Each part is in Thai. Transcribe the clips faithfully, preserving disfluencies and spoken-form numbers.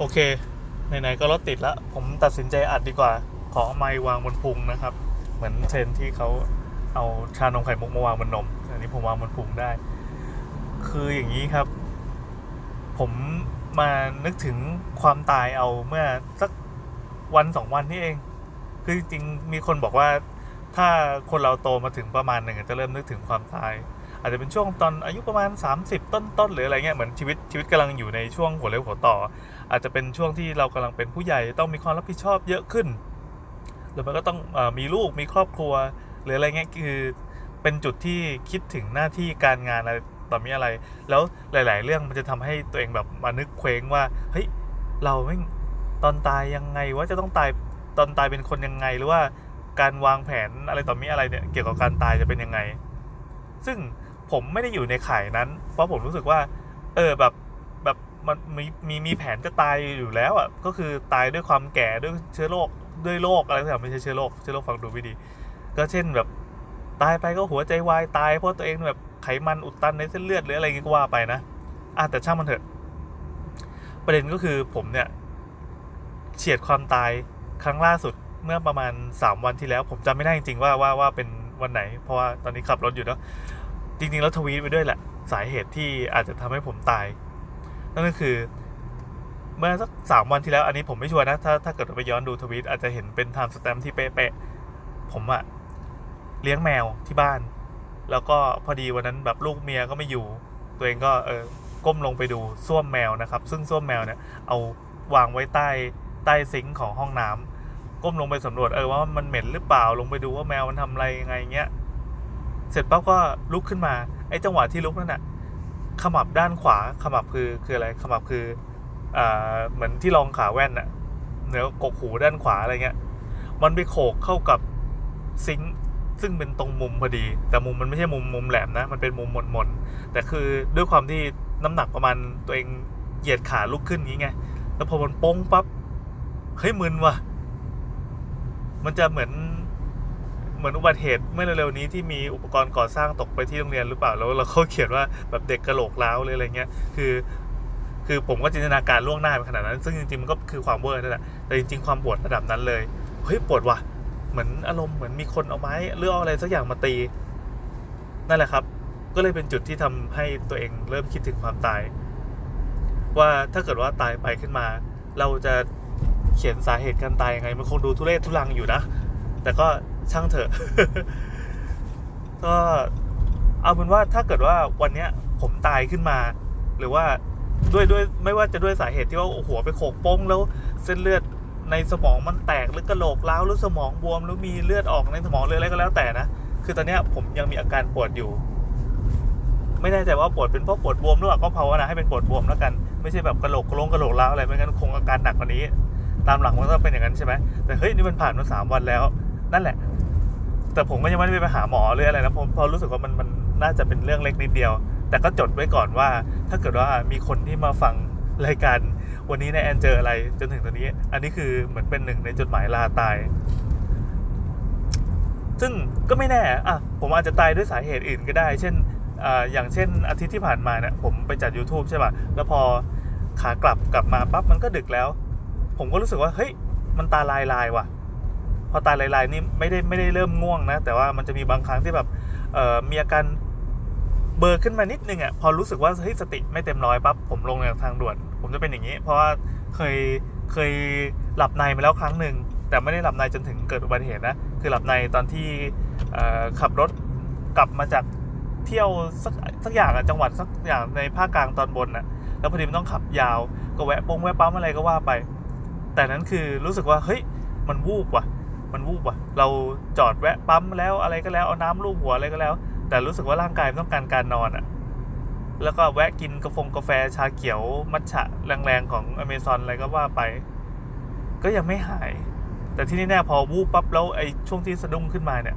โอเคไหนๆก็รถติดละผมตัดสินใจอัดดีกว่าขอไมค์วางบนพุงนะครับเหมือนเทรนที่เขาเอาชานมไข่มุกมาวางบนนมอันนี้ผมวางบนพุงได้คืออย่างนี้ครับผมมานึกถึงความตายเอาเมื่อสักวันสองวันนี่เองคือจริงมีคนบอกว่าถ้าคนเราโตมาถึงประมาณหนึ่งจะเริ่มนึกถึงความตายอาจจะเป็นช่วงตอนอายุประมาณสามสิบต้นๆหรืออะไรเงี้ยเหมือนชีวิตชีวิตกำลังอยู่ในช่วงหัวเลี้ยวหัวต่ออาจจะเป็นช่วงที่เรากำลังเป็นผู้ใหญ่ต้องมีความรับผิดชอบเยอะขึ้นแล้วมันก็ต้องเอ่อมีลูกมีครอบครัวหรืออะไรเงี้ยคือเป็นจุดที่คิดถึงหน้าที่การงานอะไรต่อมีอะไรแล้วหลายๆเรื่องมันจะทำให้ตัวเองแบบมานึกเคว้งว่าเฮ้ยเราไม่ตอนตายยังไงว่าจะต้องตายตอนตายเป็นคนยังไงหรือว่าการวางแผนอะไรต่อมีอะไรเนี่ยเกี่ยวกับการตายจะเป็นยังไงซึ่งผมไม่ได้อยู่ในข่ายนั้นเพราะผมรู้สึกว่าเออแบบแบบมันมีมีมีแผนจะตายอยู่แล้วอ่ะก็คือตายด้วยความแก่ด้วยเชื้อโรคด้วยโรคอะไรต่างๆไม่ใช่เชื้อโรคเชื้อโรคฟังดูไม่ดีก็เช่นแบบตายไปก็หัวใจวายตายเพราะตัวเองแบบไขมันอุดตันในเส้นเลือดหรืออะไรเงี้ยก็ว่าไปนะอ่ะแต่ช่างมันเถอะประเด็นก็คือผมเนี่ยเฉียดความตายครั้งล่าสุดเมื่อประมาณสามวันที่แล้วผมจำไม่ได้จริงๆว่าว่าว่าเป็นวันไหนเพราะว่าตอนนี้ขับรถอยู่เนาะจริงๆแล้วทวีตไปด้วยแหละสาเหตุที่อาจจะทำให้ผมตายนั่นก็คือเมื่อสักสามวันที่แล้วอันนี้ผมไม่ชัวร์นะถ้าถ้าเกิดไปย้อนดูทวีตอาจจะเห็นเป็นไทม์สแตมป์ที่เป๊ะๆผมอะเลี้ยงแมวที่บ้านแล้วก็พอดีวันนั้นแบบลูกเมียก็ไม่อยู่ตัวเองก็เออก้มลงไปดูส้วมแมวนะครับซึ่งส้วมแมวเนี่ยเอาวางไว้ใต้ใต้ซิงค์ของห้องน้ำก้มลงไปสำรวจเออว่ามันเหม็นหรือเปล่าลงไปดูว่าแมวมันทำอะไรยังไงเงี้ยเสร็จปั๊บก็ลุกขึ้นมาไอ้จังหวะที่ลุกนั่นน่ะขมับด้านขวาขมับคือคืออะไรขมับคืออ่าเหมือนที่รองขาแว่นน่ะเหนือกกหูด้านขวาอะไรเงี้ยมันไปโขกเข้ากับซิงค์ซึ่งเป็นตรงมุมพอดีแต่มุมมันไม่ใช่มุมมุมแหลมนะมันเป็นมุมมนๆแต่คือด้วยความที่น้ำหนักประมาณตัวเองเหยียดขาลุกขึ้นงี้ไงแล้วพอมันป้งปั๊บเฮ้ยมึนว่ะมันจะเหมือนเหมือนอุบัติเหตุเมื่อเร็วๆนี้ที่มีอุปกรณ์ก่อสร้างตกไปที่โรงเรียนหรือเปล่าแล้วเราเขาเขียนว่าแบบเด็กกระโหลกร้าวเลยอะไรเงี้ยคือคือผมก็จินตนาการล่วงหน้าไปขนาดนั้นซึ่งจริงๆมันก็คือความเวอร์นั่นแหละแต่จริงๆความปวดระดับนั้นเลยเฮ้ยปวดว่ะเหมือนอารมณ์เหมือนมีคนเอาไม้เลื่อยอะไรสักอย่างมาตีนั่นแหละครับก็เลยเป็นจุดที่ทำให้ตัวเองเริ่มคิดถึงความตายว่าถ้าเกิดว่าตายไปขึ้นมาเราจะเขียนสาเหตุการตายยังไงมันคงดูทุเรศทุลังอยู่นะแต่ก็ช่างเถอะก็เอาเป็นว่าถ้าเกิดว่าวันนี้ผมตายขึ้นมาหรือว่าด้วยด้วยไม่ว่าจะด้วยสาเหตุที่ว่าโอ้โหไปโขกโป้งแล้วเส้นเลือดในสมองมันแตกหรือกระโหลกร้าวหรือสมองบวมหรือมีเลือดออกในสมองเลยอะไรก็แล้วแต่นะคือตอนนี้ผมยังมีอาการปวดอยู่ไม่แน่ใจว่าปวดเป็นเพราะปวดบวมหรือเปล่าก็ภาวนาให้เป็นปวดบวมแล้วกันไม่ใช่แบบกระโหลกกระโหลกกระโหลกร้าวอะไรไม่งั้นคงอาการหนักกว่านี้ตามหลังมันต้องเป็นอย่างนั้นใช่ไหมแต่เฮ้ยนี่มันผ่านมาสามวันแล้วนั่นแหละแต่ผมก็ยังไม่ได้ไปหาหมอหรืออะไรนะผมพอรู้สึกว่ามันมันน่าจะเป็นเรื่องเล็กนิดเดียวแต่ก็จดไว้ก่อนว่าถ้าเกิดว่ามีคนที่มาฟังรายการวันนี้นายแอนเจออะไรจนถึงตอนนี้อันนี้คือเหมือนเป็นหนึ่งในจดหมายลาตายซึ่งก็ไม่แน่อ่ะผมอาจจะตายด้วยสาเหตุอื่นก็ได้เช่นอ่าอย่างเช่นอาทิตย์ที่ผ่านมาเนี่ยผมไปจัด YouTube ใช่ป่ะแล้วพอขากลับกลับมาปั๊บมันก็ดึกแล้วผมก็รู้สึกว่าเฮ้ยมันตาลายลายว่ะพอตาลายลายนี่ไม่ได้ไม่ได้เริ่มง่วงนะแต่ว่ามันจะมีบางครั้งที่แบบเอ่อมีอาการเบอร์ขึ้นมานิดนึงอ่ะพอรู้สึกว่าเฮ้ยสติไม่เต็มร้อยปั๊บผมลงจากทางด่วนผมจะเป็นอย่างนี้เพราะว่าเคยเคยหลับในมาแล้วครั้งหนึ่งแต่ไม่ได้หลับในจนถึงเกิดอุบัติเหตุนะคือหลับในตอนที่ขับรถกลับมาจากเที่ยวสักสักอย่างจังหวัดสักอย่างในภาคกลางตอนบนน่ะแล้วพอดีมันต้องขับยาวก็แวะปงแวะปั๊มอะไรก็ว่าไปแต่นั้นคือรู้สึกว่าเฮ้ยมันวูบว่ะมันวูบว่ะเราจอดแวะปั๊มแล้วอะไรก็แล้วเอาน้ำลูบหัวอะไรก็แล้วแต่รู้สึกว่าร่างกายต้องการการนอนอ่ะแล้วก็แวะกินกาแฟกาแฟชาเขียวมัทฉะแรงๆของ Amazon อะไรก็ว่าไปก็ยังไม่หายแต่ที่นี่แน่พอวูบปั๊บแล้วไอ้ช่วงที่สะดุ้งขึ้นมาเนี่ย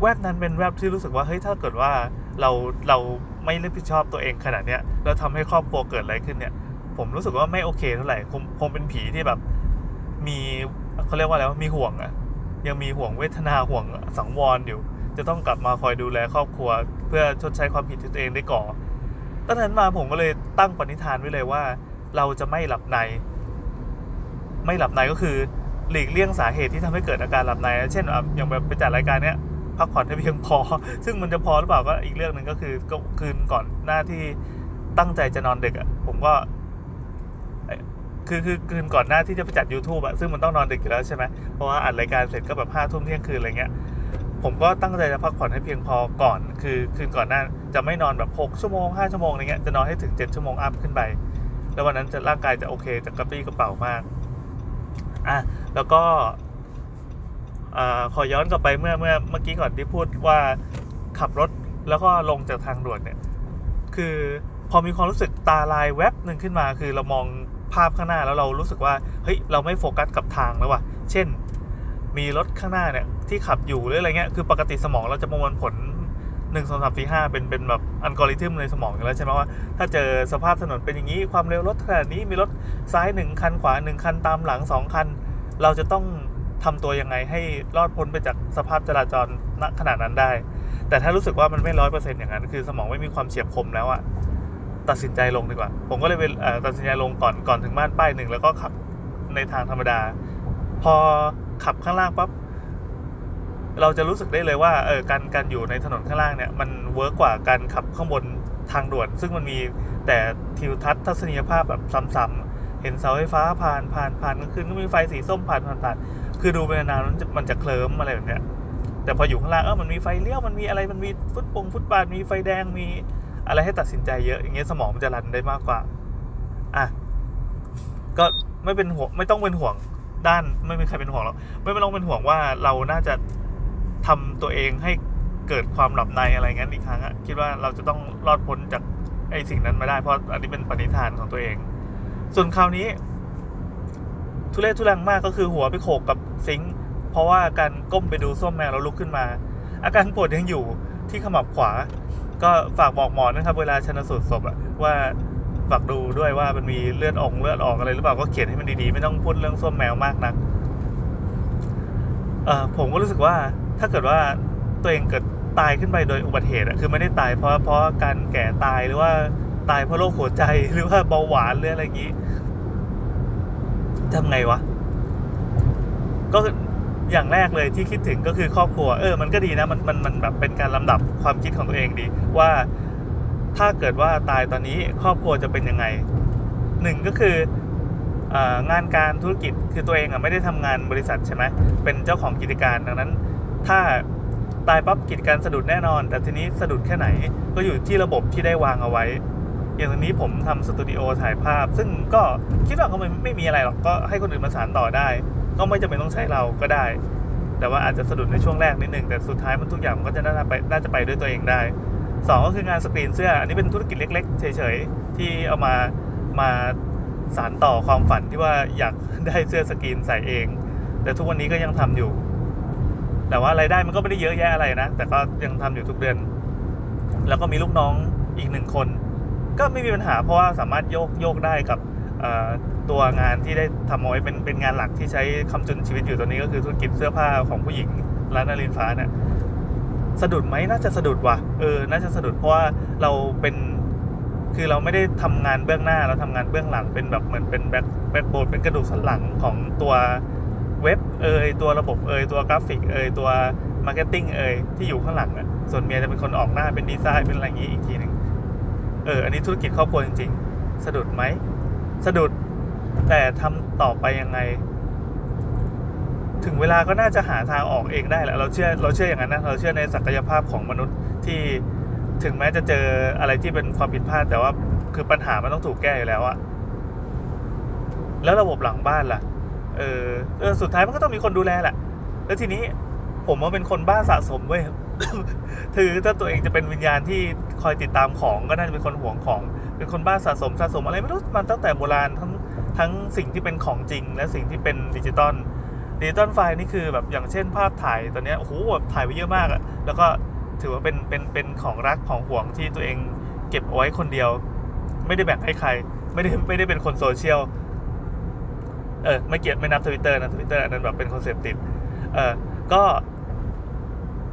แวบนั้นเป็นแวบที่รู้สึกว่าเฮ้ยถ้าเกิดว่าเราเราไม่รับผิดชอบตัวเองขนาดเนี้ยแล้วทำให้ครอบครัวเกิดอะไรขึ้นเนี่ยผมรู้สึกว่าไม่โอเคเท่าไหร่คงคงเป็นผีที่แบบมีเขาเรียกว่าอะไรว่ามีห่วงอ่ะยังมีห่วงเวทนาห่วงสังวรอยู่จะต้องกลับมาคอยดูแลครอบครัวเพื่อชดใช้ความผิดที่ตัวเองได้ก่อตั้งแต่นั้นมาผมก็เลยตั้งปณิธานไว้เลยว่า เราจะไม่หลับในไม่หลับในก็คือหลีกเลี่ยงสาเหตุที่ทำให้เกิดอาการหลับในเช่นอย่างแบบไปจัดรายการเนี้ยพักผ่อนให้เพียงพอซึ่งมันจะพอหรือเปล่าก็อีกเรื่องหนึ่งก็คือคืนก่อนหน้าที่ตั้งใจจะนอนดึกอ่ะผมก็คือคือคืนก่อนหน้าที่จะไปจัด YouTube อ่ะซึ่งมันต้องนอนดึกอยู่แล้วใช่ไหมเพราะว่าอัดรายการเสร็จก็แบบห้าทุ่มเที่ยงคืนอะไรเงี้ยผมก็ตั้งใจจะพักผ่อนให้เพียงพอก่อนคือคืนก่อนหน้าจะไม่นอนแบบหกชั่วโมงห้าชั่วโมงอะไรเงี้ยจะนอนให้ถึงเจ็ดชั่วโมงอัพขึ้นไปแล้ววันนั้นจะร่างกายจะโอเคจะกระปี้กระเป๋ามากอ่ะแล้วก็ขอย้อนกลับไปเมื่อเมื่อเมื่อกี้ก่อนที่พูดว่าขับรถแล้วก็ลงจากทางด่วนเนี่ยคือพอมีความรู้สึกตาลายแวบหนึ่งขึ้นมาคือเรามองภาพข้างหน้าแล้วเรารู้สึกว่าเฮ้ยเราไม่โฟกัสกับทางแล้วว่ะเช่นมีรถข้างหน้าเนี่ยที่ขับอยู่หรืออะไรเงี้ยคือปกติสมองเราจะประมวลผลหนึ่งสองสามสี่ห้าเป็นเป็นแบบอัลกอริทึมในสมองอยู่แล้วใช่ไหมว่าถ้าเจอสภาพถนนเป็นอย่างนี้ความเร็วรถขนาดนี้มีรถซ้ายหนึ่งคันขวาหนึ่งคันตามหลังสองคันเราจะต้องทำตัวยังไงให้รอดพ้นไปจากสภาพจราจรณขณะนั้นได้แต่ถ้ารู้สึกว่ามันไม่ร้อยเปอร์เซ็นต์อย่างนั้นคือสมองไม่มีความเฉียบคมแล้วอะตัดสินใจลงดีกว่าผมก็เลยเป็นตัดสินใจลงก่อนก่อนถึงบ้านป้ายหนึ่งแล้วก็ขับในทางธรรมดาพอขับข้างล่างปั๊บเราจะรู้สึกได้เลยว่าเออการการอยู่ในถนนข้างล่างเนี่ยมันเวิร์กกว่าการขับข้างบนทางด่วนซึ่งมันมีแต่ทิวทัศน์ทัศนียภาพแบบซ้ำๆเห็นเสาไฟฟ้าผ่านผ่านผ่านกลางคืนก็มีไฟสีส้มผ่านผ่านผ่านคือดูไปนานมันจะมันจะเคลิ้มอะไรแบบเนี้ยแต่พออยู่ข้างล่างเออมันมีไฟเลี้ยวมันมีอะไรมันมีฟุตปงฟุตบาทมีไฟแดงมีอะไรให้ตัดสินใจเยอะอย่างเงี้ยสมองมันจะรันได้มากกว่าอ่ะก็ไม่เป็นห่วงไม่ต้องเป็นห่วงด้านไม่มีใครเป็นห่วงหรอกไม่ต้องเป็นห่วงว่าเราน่าจะทำตัวเองให้เกิดความหลับในอะไรงั้นอีกครั้งอะคิดว่าเราจะต้องรอดพ้นจากไอ้สิ่งนั้นมาได้เพราะอันนี้เป็นปณิธานของตัวเองส่วนคราวนี้ทุเรศทุรังมากก็คือหัวไปโขกกับซิงค์เพราะว่าการก้มไปดูส้มแมวเราลุกขึ้นมาอาการปวดยังอยู่ที่ขมับขวาก็ฝากบอกหมอนะครับเวลาชันสูตรศพอะว่าฝากดูด้วยว่ามันมีเลือดออกเลือดออกอะไรหรือเปล่าก็เขียนให้มันดีๆไม่ต้องพูดเรื่องส้มแมวมากนักเอ่อผมก็รู้สึกว่าถ้าเกิดว่าตัวเองเกิดตายขึ้นไปโดยอุบัติเหตุอะคือไม่ได้ตายเพราะเพราะการแก่ตายหรือว่าตายเพราะโรคหัวใจหรือว่าเบาหวานหรืออะไรอย่างนี้ทำไงวะก็อย่างแรกเลยที่คิดถึงก็คือครอบครัวเออมันก็ดีนะมันมันมันแบบเป็นการลำดับความคิดของตัวเองดีว่าถ้าเกิดว่าตายตอนนี้ครอบครัวจะเป็นยังไงหนึ่งก็คืองานการธุรกิจคือตัวเองอ่ะไม่ได้ทำงานบริษัทใช่ไหมเป็นเจ้าของกิจการดังนั้นถ้าตายปั๊บกิจการสะดุดแน่นอนแต่ทีนี้สะดุดแค่ไหนก็อยู่ที่ระบบที่ได้วางเอาไว้อย่างตรงนี้ผมทำสตูดิโอถ่ายภาพซึ่งก็คิดว่าเขาไม่ไม่มีอะไรหรอกก็ให้คนอื่นมาสานต่อได้ก็ไม่จำเป็นต้องใช้เราก็ได้แต่ว่าอาจจะสะดุดในช่วงแรกนิดนึงแต่สุดท้ายมันทุกอย่างมันก็จะน่าจะไปน่าจะไปด้วยตัวเองได้สองก็คืองานสกรีนเสื้ออันนี้เป็นธุรกิจเล็กๆเฉยๆที่เอามามาสานต่อความฝันที่ว่าอยากได้เสื้อสกรีนใส่เองแต่ทุกวันนี้ก็ยังทำอยู่แต่ว่ารายได้มันก็ไม่ได้เยอะแยะอะไรนะแต่ก็ยังทำอยู่ทุกเดือนแล้วก็มีลูกน้องอีกหนึ่งคนก็ไม่มีปัญหาเพราะว่าสามารถโยกโยกได้กับตัวงานที่ได้ทำเอาไว้เป็นเป็นงานหลักที่ใช้คำจุนชีวิตอยู่ตอนนี้ก็คือธุรกิจเสื้อผ้าของผู้หญิงร้านนารินฟ้าเนี่ยสะดุดไหมน่าจะสะดุดว่ะเออน่าจะสะดุดเพราะว่าเราเป็นคือเราไม่ได้ทำงานเบื้องหน้าเราทำงานเบื้องหลังเป็นแบบเหมือนเป็นแบ็คแบ็คโบนเป็นกระดูกสันหลังของตัวเว็บเอยตัวระบบเอยตัวกราฟิกเอยตัวมาร์เก็ตติ้งเอยที่อยู่ข้างหลังเนี่ยส่วนเมียจะเป็นคนออกหน้าเป็นดีไซน์เป็นอะไรอย่างนี้อีกทีหนึ่งเอออันนี้ธุรกิจครอบครัวจริงๆสะดุดไหมสะดุดแต่ทำต่อไปยังไงถึงเวลาก็น่าจะหาทางออกเองได้แหละเราเชื่อเราเชื่ออย่างนั้นนะเราเชื่อในศักยภาพของมนุษย์ที่ถึงแม้จะเจออะไรที่เป็นความผิดพลาดแต่ว่าคือปัญหามันต้องถูกแก้อยู่แล้วอะแล้วระบบหลังบ้านล่ะเออเออสุดท้ายมันก็ต้องมีคนดูแลแหละแล้วทีนี้ผมว่าเป็นคนบ้าสะสมเว้ย ถือถ้าตัวเองจะเป็นวิญญาณที่คอยติดตามของก็น่าจะเป็นคนห่วงของเป็นคนบ้าสะสมสะสมอะไรไม่รู้มันตั้งแต่โบราณทั้งทั้งสิ่งที่เป็นของจริงและสิ่งที่เป็นดิจิตอลดิจิตอลไฟล์นี่คือแบบอย่างเช่นภาพถ่ายตอนนี้โอ้โหถ่ายไปเยอะมากอะแล้วก็ถือว่าเป็นเป็นเป็นของรักของห่วงที่ตัวเองเก็บเอาไว้คนเดียวไม่ได้แบ่งให้ใครไม่ได้ไม่ได้เป็นคนโซเชียลเออไม่เกี่ยวไม่นับทวิตเตอร์นะทวิตเตอร์อันนั้นแบบเป็นคอนเซปต์ติดเออก็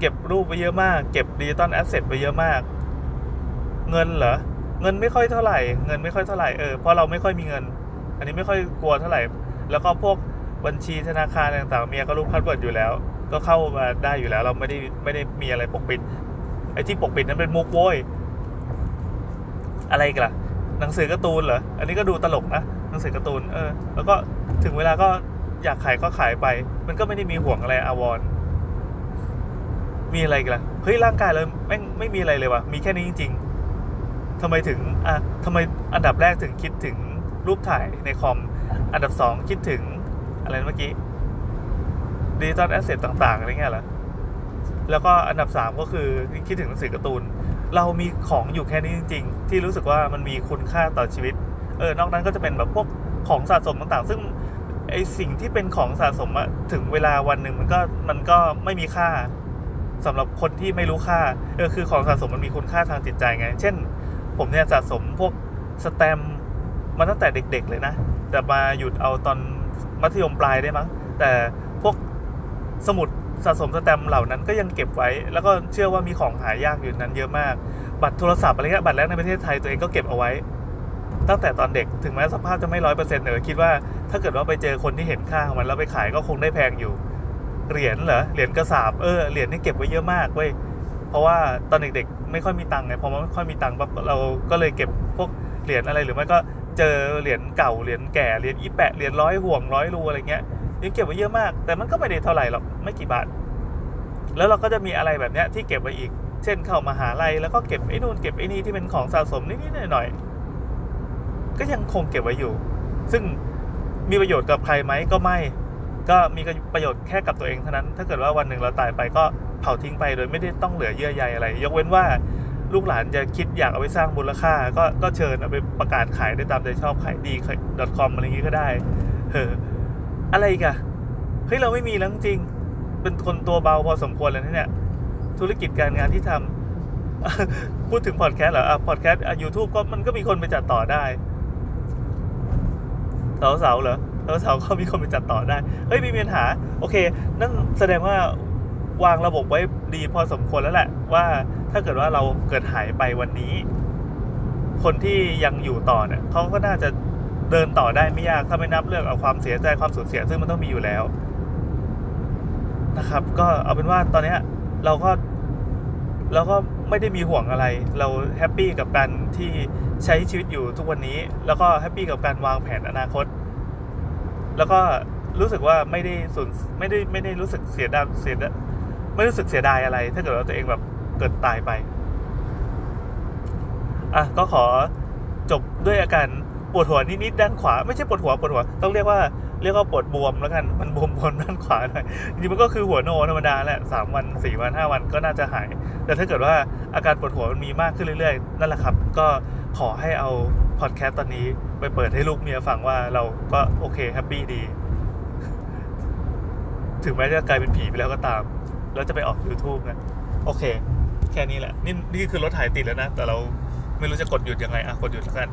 เก็บรูปไปเยอะมากเก็บดิจิตอลแอสเซทไปเยอะมากเงินเหรอ เงินไม่ค่อยเท่าไหร่เงินไม่ค่อยเท่าไหร่เออเพราะเราไม่ค่อยมีเงินอันนี้ไม่ค่อยกลัวเท่าไหร่แล้วก็พวกบัญชีธนาคารต่างๆเมียก็รู้พาสเวิร์ดอยู่แล้วก็เข้ามาได้อยู่แล้วเราไม่ได้ไม่ได้มีอะไรปกปิดไอ้ที่ปกปิดนั้นเป็นมุกโว้ยอะไรกันล่ะหนังสือการ์ตูนเหรออันนี้ก็ดูตลกนะหนังสือการ์ตูนเออแล้วก็ถึงเวลาก็อยากขายก็ขายไปมันก็ไม่ได้มีห่วงอะไรอาวรณ์มีอะไรกันล่ะเฮ้ยร่างกายเราไม่ไม่มีอะไรเลยว่ะมีแค่นี้จริงๆทำไมถึงอ่ะทำไมอันดับแรกถึงคิดถึงรูปถ่ายในคอมอันดับสองคิดถึงอะไรเมื่อกี้ดิจิตอลแอสเซทต่างๆอะไรเงี้ยเหรอแล้วก็อันดับสามก็คือคิดถึงหนังสือการ์ตูนเรามีของอยู่แค่นี้จริงๆที่รู้สึกว่ามันมีคุณค่าต่อชีวิตเออนอกนั้นก็จะเป็นแบบพวกของสะสมต่างๆซึ่งไอสิ่งที่เป็นของสะสมอะถึงเวลาวันหนึ่งมันก็มันก็ไม่มีค่าสำหรับคนที่ไม่รู้ค่าเออคือของสะสมมันมีคุณค่าทางจิตใจไงเช่นผมเนี่ยสะสมพวกสแตมป์มาตั้งแต่เด็กๆเลยนะแต่มาหยุดเอาตอนมัธยมปลายได้มั้งแต่พวกสมุดสะสมสแตมป์เหล่านั้นก็ยังเก็บไว้แล้วก็เชื่อว่ามีของหายากอยู่นั้นเยอะมากบัตรโทรศัพท์อะไรเงี้ยบัตรแรกในประเทศไทยตัวเองก็เก็บเอาไว้ตั้งแต่ตอนเด็กถึงแม้สภาพจะไม่ร้อยเปอร์เซ็นต์แต่คิดว่าถ้าเกิดว่าไปเจอคนที่เห็นค่าของมันแล้วไปขายก็คงได้แพงอยู่เหรียญเหรอเหรียญกระสาบเออเหรียญนี่เก็บไว้เยอะมากเว้ยเพราะว่าตอนเด็กๆไม่ค่อยมีตังค์ไงพอไม่ค่อยมีตังค์ปั๊บเราก็เลยเก็บพวกเหรียญอะไรหรือไม่ก็เจอเหรียญเก่าเหรียญแก่เหรียญยี่แปะเหรียญร้อยห่วงร้อยรูอะไรเงี้ยยังเก็บไว้เยอะมากแต่มันก็ไม่ได้เท่าไหร่หรอกไม่กี่บาทแล้วเราก็จะมีอะไรแบบเนี้ยที่เก็บไว้อีกเช่นเข้ามหาลัยแล้วก็เก็บไอ้นู่นเก็บไอ้นี่ที่เป็นของสะสมนิดๆหน่อยๆก็ยังคงเก็บไว้อยู่ซึ่งมีประโยชน์กับใครไหมก็ไม่ก็มีประโยชน์แค่กับตัวเองเท่านั้นถ้าเกิดว่าวันหนึ่งเราตายไปก็เผาทิ้งไปโดยไม่ได้ต้องเหลือเยื่อใยอะไรยกเว้นว่าลูกหลานจะคิดอยากเอาไปสร้างมูลค่าก็ก็เชิญเอาไปประกาศขายได้ตามใจชอบขายดี ดอทคอม อะไรอย่างงี้ก็ได้เอออะไรอีกอะเฮ้ยเราไม่มีแล้วจริงเป็นคนตัวเบาพอสมควรเลยนะเนี่ยธุรกิจการงานที่ทำพูดถึงพอดแคสต์เหรออ่ะพอดแคสต์อ่ะ YouTube ก็มันก็มีคนไปจัดต่อได้สาวๆเหรอสาวๆก็มีคนไปจัดต่อได้เฮ้ยมีปัญหาโอเคนั่นแสดงว่าวางระบบไว้ดีพอสมควรแล้วแหละว่าถ้าเกิดว่าเราเกิดหายไปวันนี้คนที่ยังอยู่ต่อเนี่ยเขาก็น่าจะเดินต่อได้ไม่ยากถ้าไม่นับเรื่องเอาความเสียใจความสูญเสียซึ่งมันต้องมีอยู่แล้วนะครับก็เอาเป็นว่าตอนนี้เราก็เราก็ไม่ได้มีห่วงอะไรเราแฮปปี้กับการที่ใช้ชีวิตอยู่ทุกวันนี้แล้วก็แฮปปี้กับการวางแผนอนาคตแล้วก็รู้สึกว่าไม่ได้สูญไม่ได้ไม่ได้รู้สึกเสียดายเสียดายไม่รู้สึกเสียดายอะไรถ้าเกิดเราตัวเองแบบเกิดตายไปอ่ะก็ขอจบด้วยอาการปวดหัวนิดๆด้านขวาไม่ใช่ปวดหัวปวดหัวต้องเรียกว่าเรียกว่าปวดบวมแล้วกันมันบวมบนด้านขวาหน่อยจริงมันก็คือหัวโนธรรมดาแหละสามวันสี่วันห้าวันก็น่าจะหายแต่ถ้าเกิดว่าอาการปวดหัวมันมีมากขึ้นเรื่อยๆนั่นแหละครับก็ขอให้เอาพอดแคสต์ตอนนี้ไปเปิดให้ลูกเมียฟังว่าเราก็โอเคแฮปปี้ดีถึงแม้จะกลายเป็นผีไปแล้วก็ตามแล้วจะไปออก YouTube นะโอเคแค่นี้แหละนี่นี่คือรถหายติดแล้วนะแต่เราไม่รู้จะกดหยุดยังไงอ่ะกดหยุดแล้วกัน